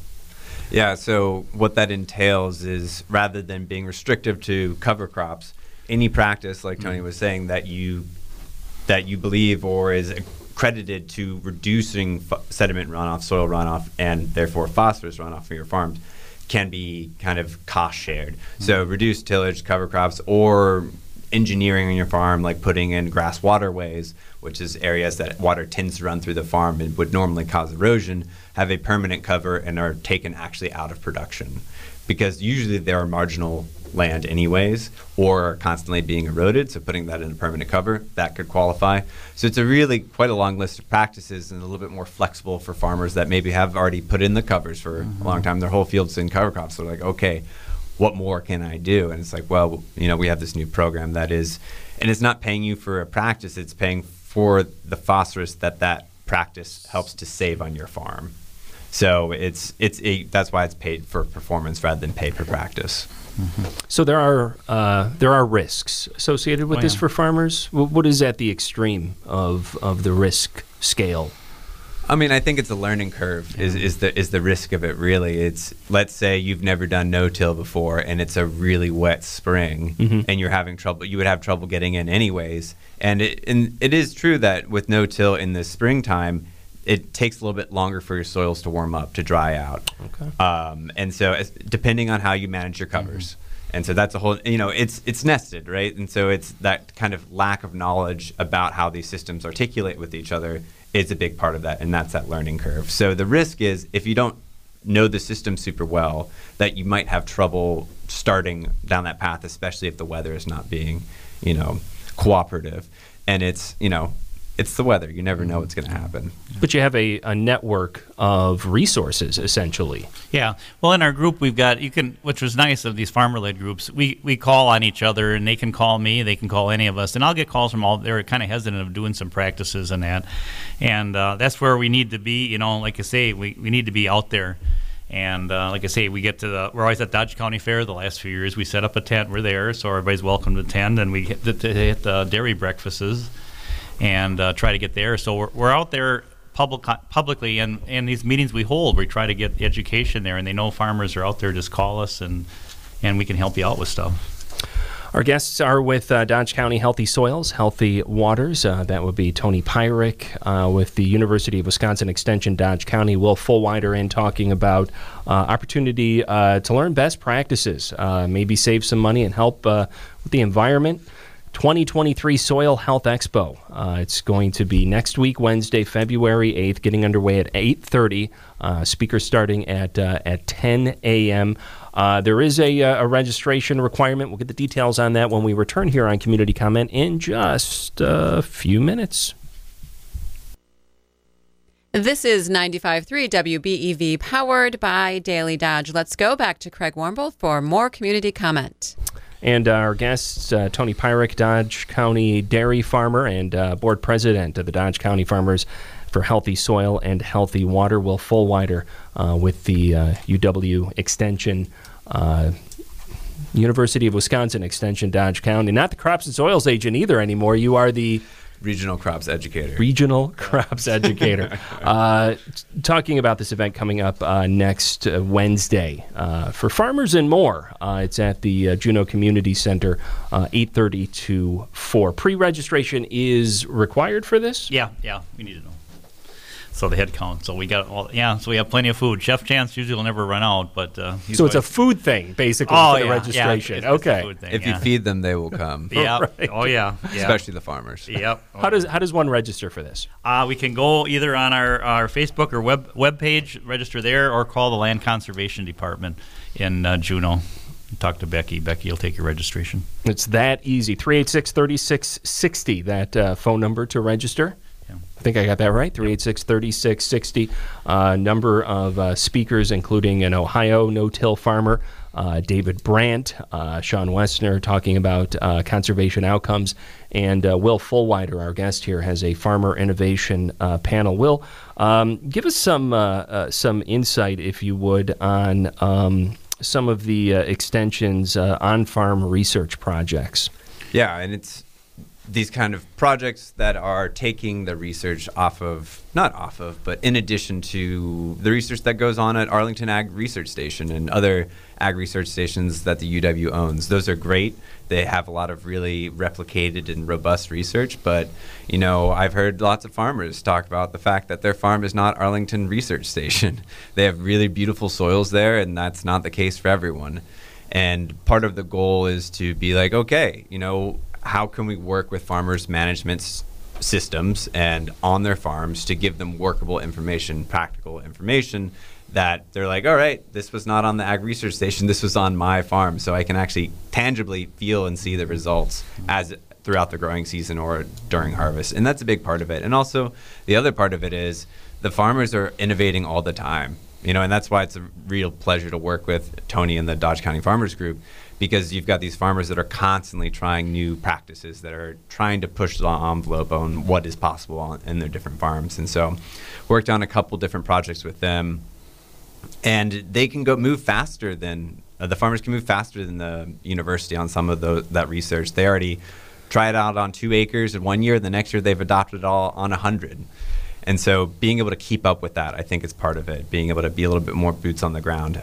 Yeah, so what that entails is rather than being restrictive to cover crops, any practice, like Tony was saying, that you believe or is credited to reducing sediment runoff, soil runoff, and therefore phosphorus runoff from your farms can be kind of cost shared. So reduced tillage, cover crops, or engineering on your farm, like putting in grass waterways, which is areas that water tends to run through the farm and would normally cause erosion, have a permanent cover and are taken actually out of production. Because usually they are marginal land anyways, or are constantly being eroded, so putting that in a permanent cover, that could qualify. So it's a really quite a long list of practices and a little bit more flexible for farmers that maybe have already put in the covers for a long time, their whole field's in cover crops, so they're like, okay, what more can I do? And it's like, well, we have this new program that is, and it's not paying you for a practice, it's paying for the phosphorus that practice helps to save on your farm. So that's why it's paid for performance rather than paid for practice. Mm-hmm. So there are risks associated with this for farmers. What is at the extreme of the risk scale? I mean, I think it's a learning curve is the risk of it, really. It's, let's say you've never done no-till before and it's a really wet spring and you're having trouble, you would have trouble getting in anyways. And it is true that with no-till in the springtime, it takes a little bit longer for your soils to warm up, to dry out. Okay. And so depending on how you manage your covers. Mm-hmm. And so that's a whole, it's nested, right? And so it's that kind of lack of knowledge about how these systems articulate with each other is a big part of that, and that's that learning curve. So the risk is, if you don't know the system super well, that you might have trouble starting down that path, especially if the weather is not being, cooperative. And it's, it's the weather. You never know what's going to happen. But you have a network of resources, essentially. Yeah. Well, in our group, we've got, which was nice of these farmer-led groups, we call on each other, and they can call me, they can call any of us. And I'll get calls from all, they're kind of hesitant of doing some practices and that. And that's where we need to be, like I say, we need to be out there. And like I say, we're always at Dodge County Fair the last few years. We set up a tent. We're there, so everybody's welcome to attend. And we hit the dairy breakfasts and try to get there. So we're out there publicly, and these meetings we hold, we try to get the education there, and they know farmers are out there. Just call us, and we can help you out with stuff. Our guests are with Dodge County Healthy Soils, Healthy Waters. That would be Tony Pyrek with the University of Wisconsin Extension, Dodge County. Will Fulwider in talking about opportunity to learn best practices, maybe save some money and help with the environment. 2023 Soil Health Expo. It's going to be next week, Wednesday, February 8th, getting underway at 8:30. Speakers starting at 10 a.m. There is a registration requirement. We'll get the details on that when we return here on Community Comment in just a few minutes. This is 95.3 WBEV, powered by Daily Dodge. Let's go back to Craig Warmbold for more Community Comment. And our guests, Tony Pyrek, Dodge County dairy farmer and board president of the Dodge County Farmers for Healthy Soil and Healthy Water, Will Fulwider with the UW Extension, University of Wisconsin Extension, Dodge County. Not the Crops and Soils agent either anymore. You are the... Regional Crops Educator. Regional Crops Educator. Talking about this event coming up next Wednesday for farmers and more. It's at the Juneau Community Center, 8:30 to 4. Pre-registration is required for this? Yeah, we need to know. So the head count. So we got all. Yeah, so we have plenty of food. Chef Chance usually will never run out, but he's so it's always a food thing basically for the registration. It's a food thing, if you feed them, they will come. Yeah. Right. Oh yeah. Especially the farmers. Yep. Oh, how does one register for this? We can go either on our Facebook or web page, register there, or call the Land Conservation Department in Juneau. Talk to Becky. Becky will take your registration. It's that easy. 386-3660. That phone number to register. I think I got that right, 386-3660. Number of speakers, including an Ohio no-till farmer, David Brandt, Sean Wesener, talking about conservation outcomes, and Will Fulwider, our guest here, has a farmer innovation panel. Will, give us some insight, if you would, on some of the Extension's on-farm research projects. Yeah, and it's these kind of projects that are taking the research but in addition to the research that goes on at Arlington Ag Research Station and other ag research stations that the UW owns. Those are great. They have a lot of really replicated and robust research, but, you know, I've heard lots of farmers talk about the fact that their farm is not Arlington Research Station. They have really beautiful soils there, and that's not the case for everyone. And part of the goal is to be like, okay, you know, how can we work with farmers' management systems and on their farms to give them workable information, practical information that they're like, all right, this was not on the ag research station, this was on my farm, so I can actually tangibly feel and see the results as throughout the growing season or during harvest. And that's a big part of it. And also the other part of it is the farmers are innovating all the time, you know, and that's why it's a real pleasure to work with Tony and the Dodge County Farmers Group, because you've got these farmers that are constantly trying new practices, that are trying to push the envelope on what is possible in their different farms. And so worked on a couple different projects with them, and they can move faster than the farmers can move faster than the university on some of that research. They already tried out on 2 acres in 1 year. The next year they've adopted it all on 100. And so being able to keep up with that, I think, is part of it, being able to be a little bit more boots on the ground,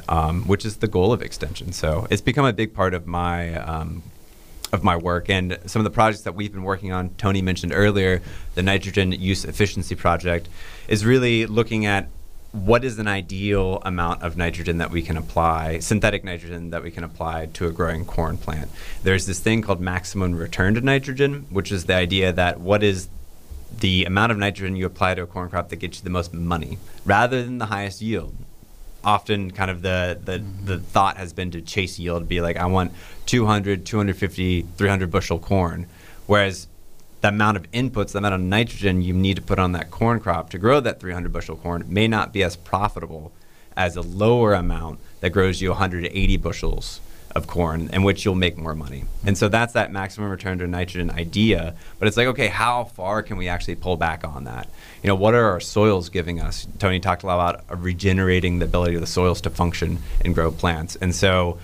which is the goal of Extension. So it's become a big part of my work. And some of the projects that we've been working on, Tony mentioned earlier, the nitrogen use efficiency project, is really looking at what is an ideal amount of nitrogen that we can apply, synthetic nitrogen that we can apply to a growing corn plant. There's this thing called maximum return to nitrogen, which is the idea that what is the amount of nitrogen you apply to a corn crop that gets you the most money rather than the highest yield. Often kind of the thought has been to chase yield, be like, I want 200, 250, 300 bushel corn. Whereas the amount of inputs, the amount of nitrogen you need to put on that corn crop to grow that 300 bushel corn may not be as profitable as a lower amount that grows you 180 bushels of corn, in which you'll make more money. And so that's that maximum return to nitrogen idea, but it's like, okay, how far can we actually pull back on that? You know, what are our soils giving us? Tony talked a lot about regenerating the ability of the soils to function and grow plants. And so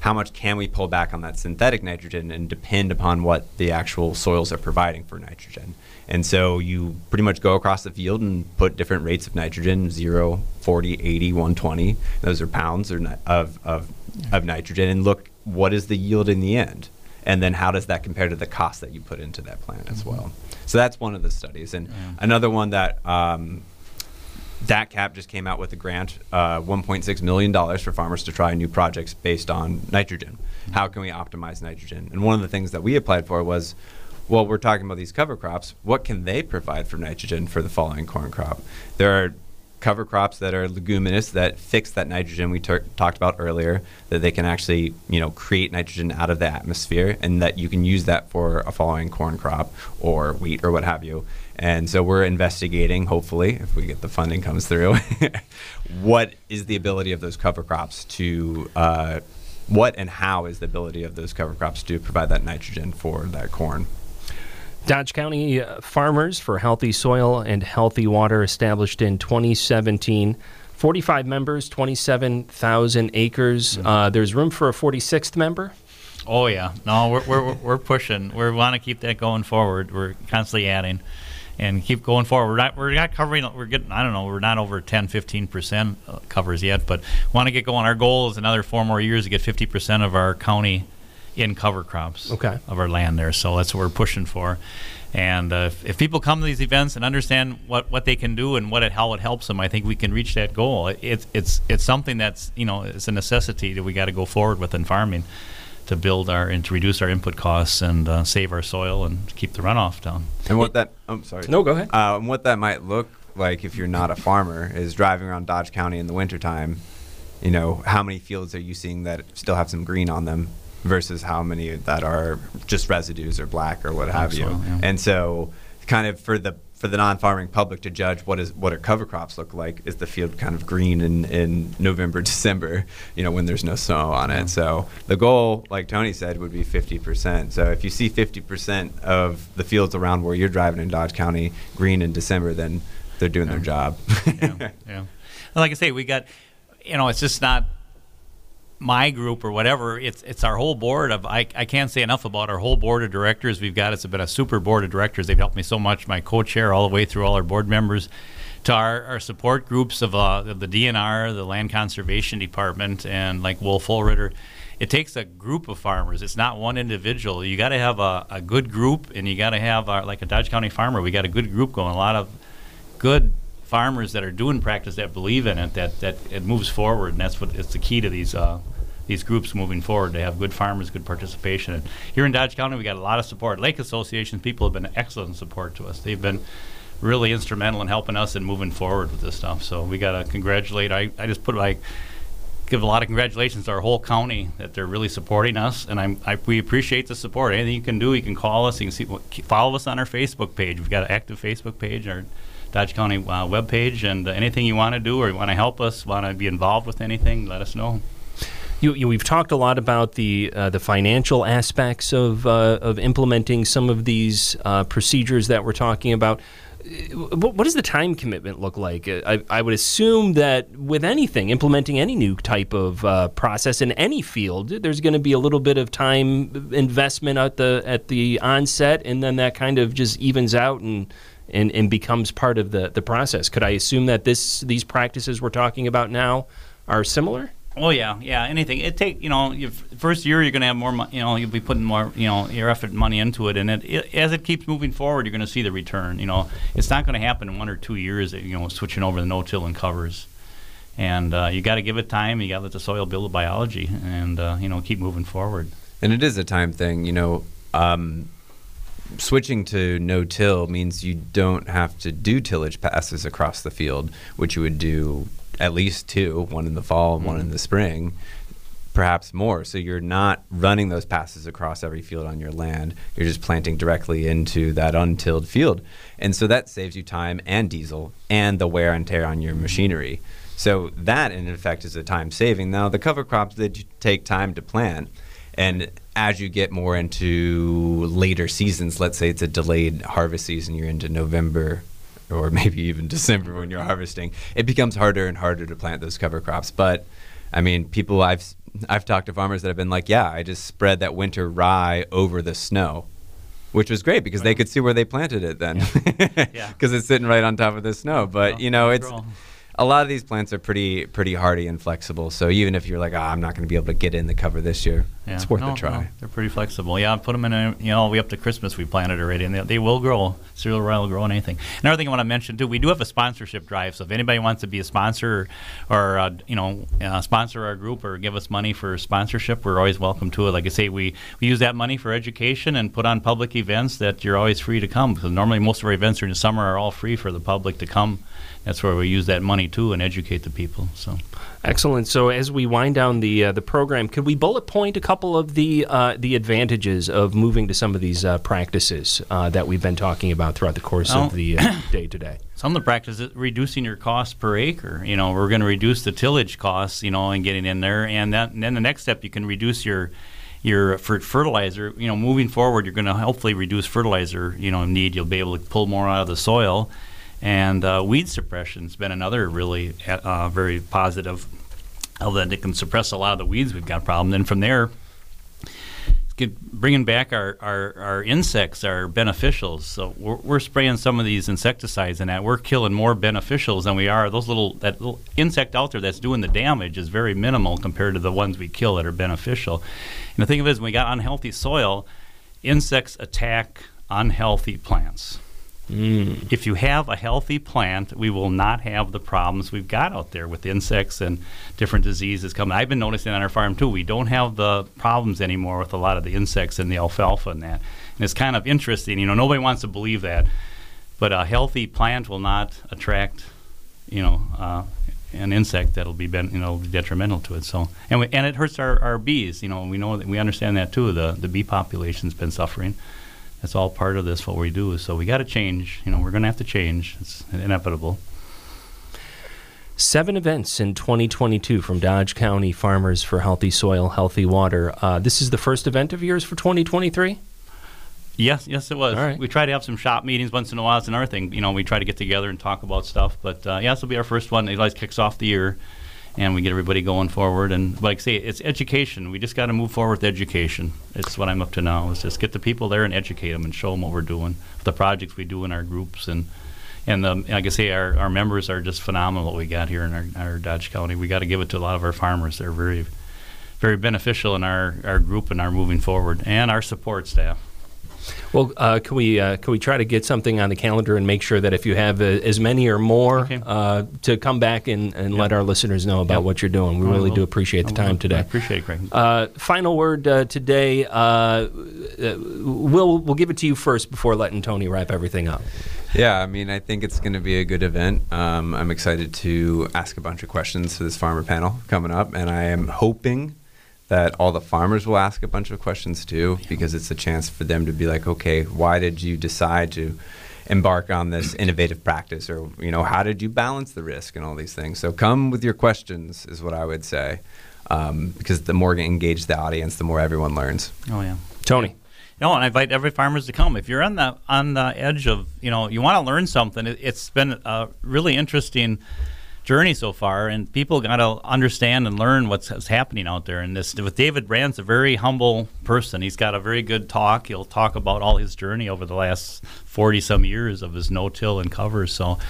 how much can we pull back on that synthetic nitrogen and depend upon what the actual soils are providing for nitrogen? And so you pretty much go across the field and put different rates of nitrogen, 0, 40, 80, 120. Those are pounds of nitrogen, and look, what is the yield in the end? And then how does that compare to the cost that you put into that plant as well? So that's one of the studies. And another one that DATCP just came out with a grant, $1.6 million for farmers to try new projects based on nitrogen. how can we optimize nitrogen? And one of the things that we applied for was, well, we're talking about these cover crops. What can they provide for nitrogen for the following corn crop? There are cover crops that are leguminous that fix that nitrogen we talked about earlier, that they can actually, you know, create nitrogen out of the atmosphere, and that you can use that for a following corn crop or wheat or what have you. And so we're investigating, hopefully, if we get the funding comes through, what is the ability of those cover crops to, what and how is the ability of those cover crops to provide that nitrogen for that corn. Dodge County Farmers for Healthy Soil and Healthy Water, established in 2017. 45 members, 27,000 acres. There's room for a 46th member? Oh, yeah. No, we're pushing. We want to keep that going forward. We're constantly adding and keep going forward. We're not covering, we're getting, I don't know, we're not over 10, 15% covers yet, but want to get going. Our goal is another 4 more years to get 50% of our county in cover crops of our land there. So that's what we're pushing for. And if people come to these events and understand what they can do and how it helps them, I think we can reach that goal. It's something that's, you know, it's a necessity that we got to go forward with in farming to build our and to reduce our input costs and save our soil and keep the runoff down. And what that, I'm sorry. No, go ahead. And what that might look like if you're not a farmer is driving around Dodge County in the wintertime, you know, how many fields are you seeing that still have some green on them versus how many that are just residues or black or what have you. Yeah. And so kind of for the non-farming public to judge what our cover crops look like, is the field kind of green in November, December, you know, when there's no snow on it. So the goal, like Tony said, would be 50%. So if you see 50% of the fields around where you're driving in Dodge County green in December, then they're doing their job. And like I say, we got, you know, it's just not my group or whatever, it's our whole board of, I can't say enough about our whole board of directors we've got. It's been a super board of directors. They've helped me so much, my co-chair all the way through all our board members, to our support groups of the DNR, the Land Conservation Department, and like Will Fulwider. It takes a group of farmers. It's not one individual. You got to have a good group, and you got to have, like a Dodge County farmer, we got a good group going, a lot of good farmers that are doing practice, that believe in it, that it moves forward, and that's what it's the key to these groups moving forward. They have good farmers, good participation. And here in Dodge County, we got a lot of support. Lake Association people have been excellent support to us. They've been really instrumental in helping us and moving forward with this stuff. So we got to congratulate. I just put like give a lot of congratulations to our whole county that they're really supporting us, and we appreciate the support. Anything you can do, you can call us. You can follow us on our Facebook page. We've got an active Facebook page. Our Dodge County webpage, and anything you want to do or you want to help us, want to be involved with anything, let us know. We've talked a lot about the financial aspects of implementing some of these procedures that we're talking about. What does the time commitment look like? I would assume that with anything, implementing any new type of process in any field, there's going to be a little bit of time investment at the onset, and then that kind of just evens out and becomes part of the process. Could I assume that these practices we're talking about now are similar? Oh yeah. Anything it take, you know, your first year you're going to have more, you know, you'll be putting more, you know, your effort and money into it, and it as it keeps moving forward, you're going to see the return. You know, it's not going to happen in 1 or 2 years. You know, switching over the no-till and covers, and you got to give it time. You got to let the soil build the biology, and you know, keep moving forward. And it is a time thing, you know. Switching to no-till means you don't have to do tillage passes across the field, which you would do at least 2, one in the fall and one in the spring, perhaps more. So you're not running those passes across every field on your land. You're just planting directly into that untilled field. And so that saves you time and diesel and the wear and tear on your machinery. So that, in effect, is a time saving. Now, the cover crops, they take time to plant. And as you get more into later seasons, let's say it's a delayed harvest season, you're into November or maybe even December when you're harvesting, it becomes harder and harder to plant those cover crops. But, I mean, people I've talked to farmers that have been like, yeah, I just spread that winter rye over the snow, which was great because they could see where they planted it then because it's sitting right on top of the snow. But, you know, it's a lot of these plants are pretty hardy and flexible. So even if you're like, I'm not going to be able to get in the cover this year, it's worth a try. No, they're pretty flexible. Yeah, put them in, we up to Christmas we planted already, and they will grow. Cereal will grow on anything. Another thing I want to mention, too, we do have a sponsorship drive. So if anybody wants to be a sponsor or sponsor our group or give us money for sponsorship, we're always welcome to it. Like I say, we use that money for education and put on public events that you're always free to come. Because normally most of our events during the summer are all free for the public to come. That's where we use that money too, and educate the people. So, excellent. So, as we wind down the program, could we bullet point a couple of the advantages of moving to some of these practices that we've been talking about throughout the course of the day today? Some of the practices, reducing your cost per acre. We're going to reduce the tillage costs. And getting in there, and then the next step, you can reduce your fertilizer. Moving forward, you're going to hopefully reduce fertilizer need. You'll be able to pull more out of the soil. And weed suppression has been another really very positive, although it can suppress a lot of the weeds we've got a problem. Then from there, bringing back our insects, our beneficials. So we're spraying some of these insecticides and that. We're killing more beneficials than we are. That little insect out there that's doing the damage is very minimal compared to the ones we kill that are beneficial. And the thing of it is, when we got unhealthy soil, insects attack unhealthy plants. If you have a healthy plant, we will not have the problems we've got out there with insects and different diseases coming. I've been noticing on our farm, too, we don't have the problems anymore with a lot of the insects and the alfalfa and that. And it's kind of interesting. Nobody wants to believe that. But a healthy plant will not attract, an insect that'll be detrimental to it. So and it hurts our bees. We know that, we understand that, too. The bee population's been suffering. That's all part of this, what we do. So we got to change. We're going to have to change. It's inevitable. 7 events in 2022 from Dodge County Farmers for Healthy Soil, Healthy Water. This is the first event of yours for 2023? Yes, it was. Right. We try to have some shop meetings once in a while. It's another thing. We try to get together and talk about stuff. But, this will be our first one. It always kicks off the year, and we get everybody going forward. And like I say, it's education. We just got to move forward with education. It's what I'm up to now, is just get the people there and educate them and show them what we're doing, the projects we do in our groups. And like I say, our members are just phenomenal, what we got here in our Dodge County. We got to give it to a lot of our farmers. They're very, very beneficial in our group and our moving forward, and our support staff. Well, can we try to get something on the calendar and make sure that if you have as many or more to come back and let our listeners know about what you're doing. We really do appreciate the time today. I appreciate it, Craig. Final word today. We'll give it to you first before letting Tony wrap everything up. Yeah, I think it's going to be a good event. I'm excited to ask a bunch of questions for this farmer panel coming up, and I am hoping that all the farmers will ask a bunch of questions too, because it's a chance for them to be like, okay, why did you decide to embark on this innovative practice? Or, how did you balance the risk and all these things? So come with your questions is what I would say, because the more engaged the audience, the more everyone learns. Oh, yeah. Tony. And I invite every farmer to come. If you're on the edge of, you want to learn something, it's been a really interesting journey so far, and people got to understand and learn what's happening out there. And this with David Brandt's a very humble person. He's got a very good talk. He'll talk about all his journey over the last 40 some years of his no-till and cover. So,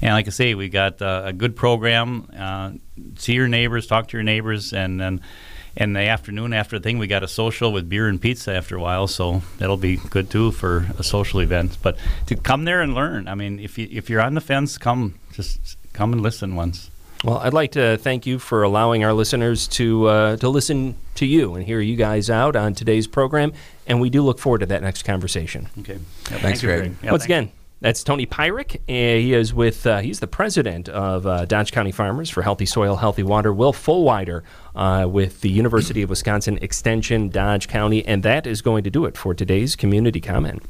and like I say, we got a good program. See your neighbors, talk to your neighbors, and then in the afternoon after the thing, we got a social with beer and pizza after a while, so that'll be good too for a social event. But to come there and learn, if you're on the fence, come and listen once. Well, I'd like to thank you for allowing our listeners to listen to you and hear you guys out on today's program, and we do look forward to that next conversation. Okay. Yeah, thanks, Greg. Yeah, Once again, that's Tony Pyrek. He is he's the president of Dodge County Farmers for Healthy Soil, Healthy Water. Will Fulwider with the University of Wisconsin Extension, Dodge County, and that is going to do it for today's Community Comment.